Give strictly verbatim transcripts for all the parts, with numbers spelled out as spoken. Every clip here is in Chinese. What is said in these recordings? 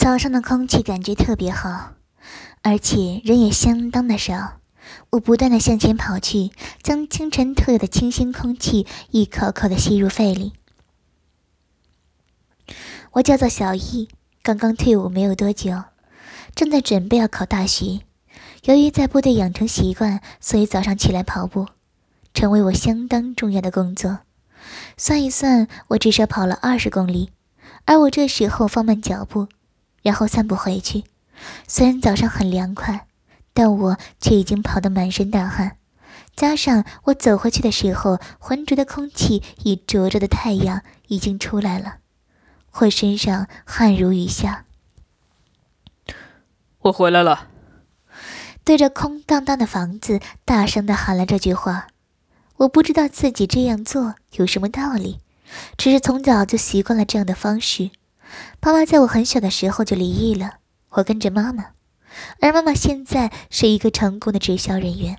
早上的空气感觉特别好，而且人也相当的少。我不断的向前跑去，将清晨特有的清新空气一口口的吸入肺里。我叫做小易，刚刚退伍没有多久，正在准备要考大学。由于在部队养成习惯，所以早上起来跑步，成为我相当重要的工作。算一算，我至少跑了二十公里，而我这时候放慢脚步，然后散步回去。虽然早上很凉快，但我却已经跑得满身大汗，加上我走回去的时候，浑浊的空气与灼热的太阳已经出来了，我身上汗如雨下。我回来了，对着空荡荡的房子大声地喊了这句话。我不知道自己这样做有什么道理，只是从早就习惯了这样的方式。爸妈在我很小的时候就离异了，我跟着妈妈，而妈妈现在是一个成功的直销人员，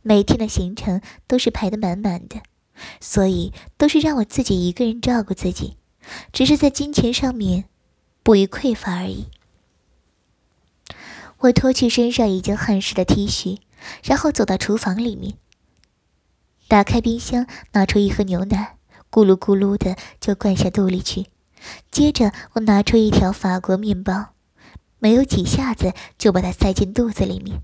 每天的行程都是排得满满的，所以都是让我自己一个人照顾自己，只是在金钱上面不予匮乏而已。我脱去身上已经汗湿的 T 恤，然后走到厨房里面，打开冰箱，拿出一盒牛奶，咕噜咕噜的就灌下肚里去。接着我拿出一条法国面包，没有几下子就把它塞进肚子里面，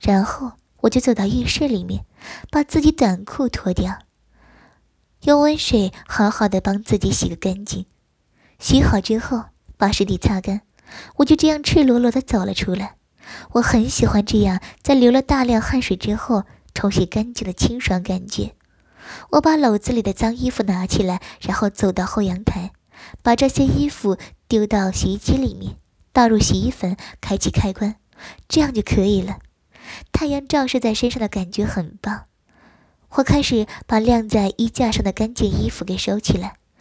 然后我就走到浴室里面，把自己短裤脱掉，用温水好好的帮自己洗个干净。洗好之后把身体擦干，我就这样赤裸裸的走了出来。我很喜欢这样在流了大量汗水之后冲洗干净的清爽感觉。我把篓子里的脏衣服拿起来，然后走到后阳台，把这些衣服丢到洗衣机里面，倒入洗衣粉，开启开关，这样就可以了。太阳照射在身上的感觉很棒。我开始把晾在衣架上的干净衣服给收起来，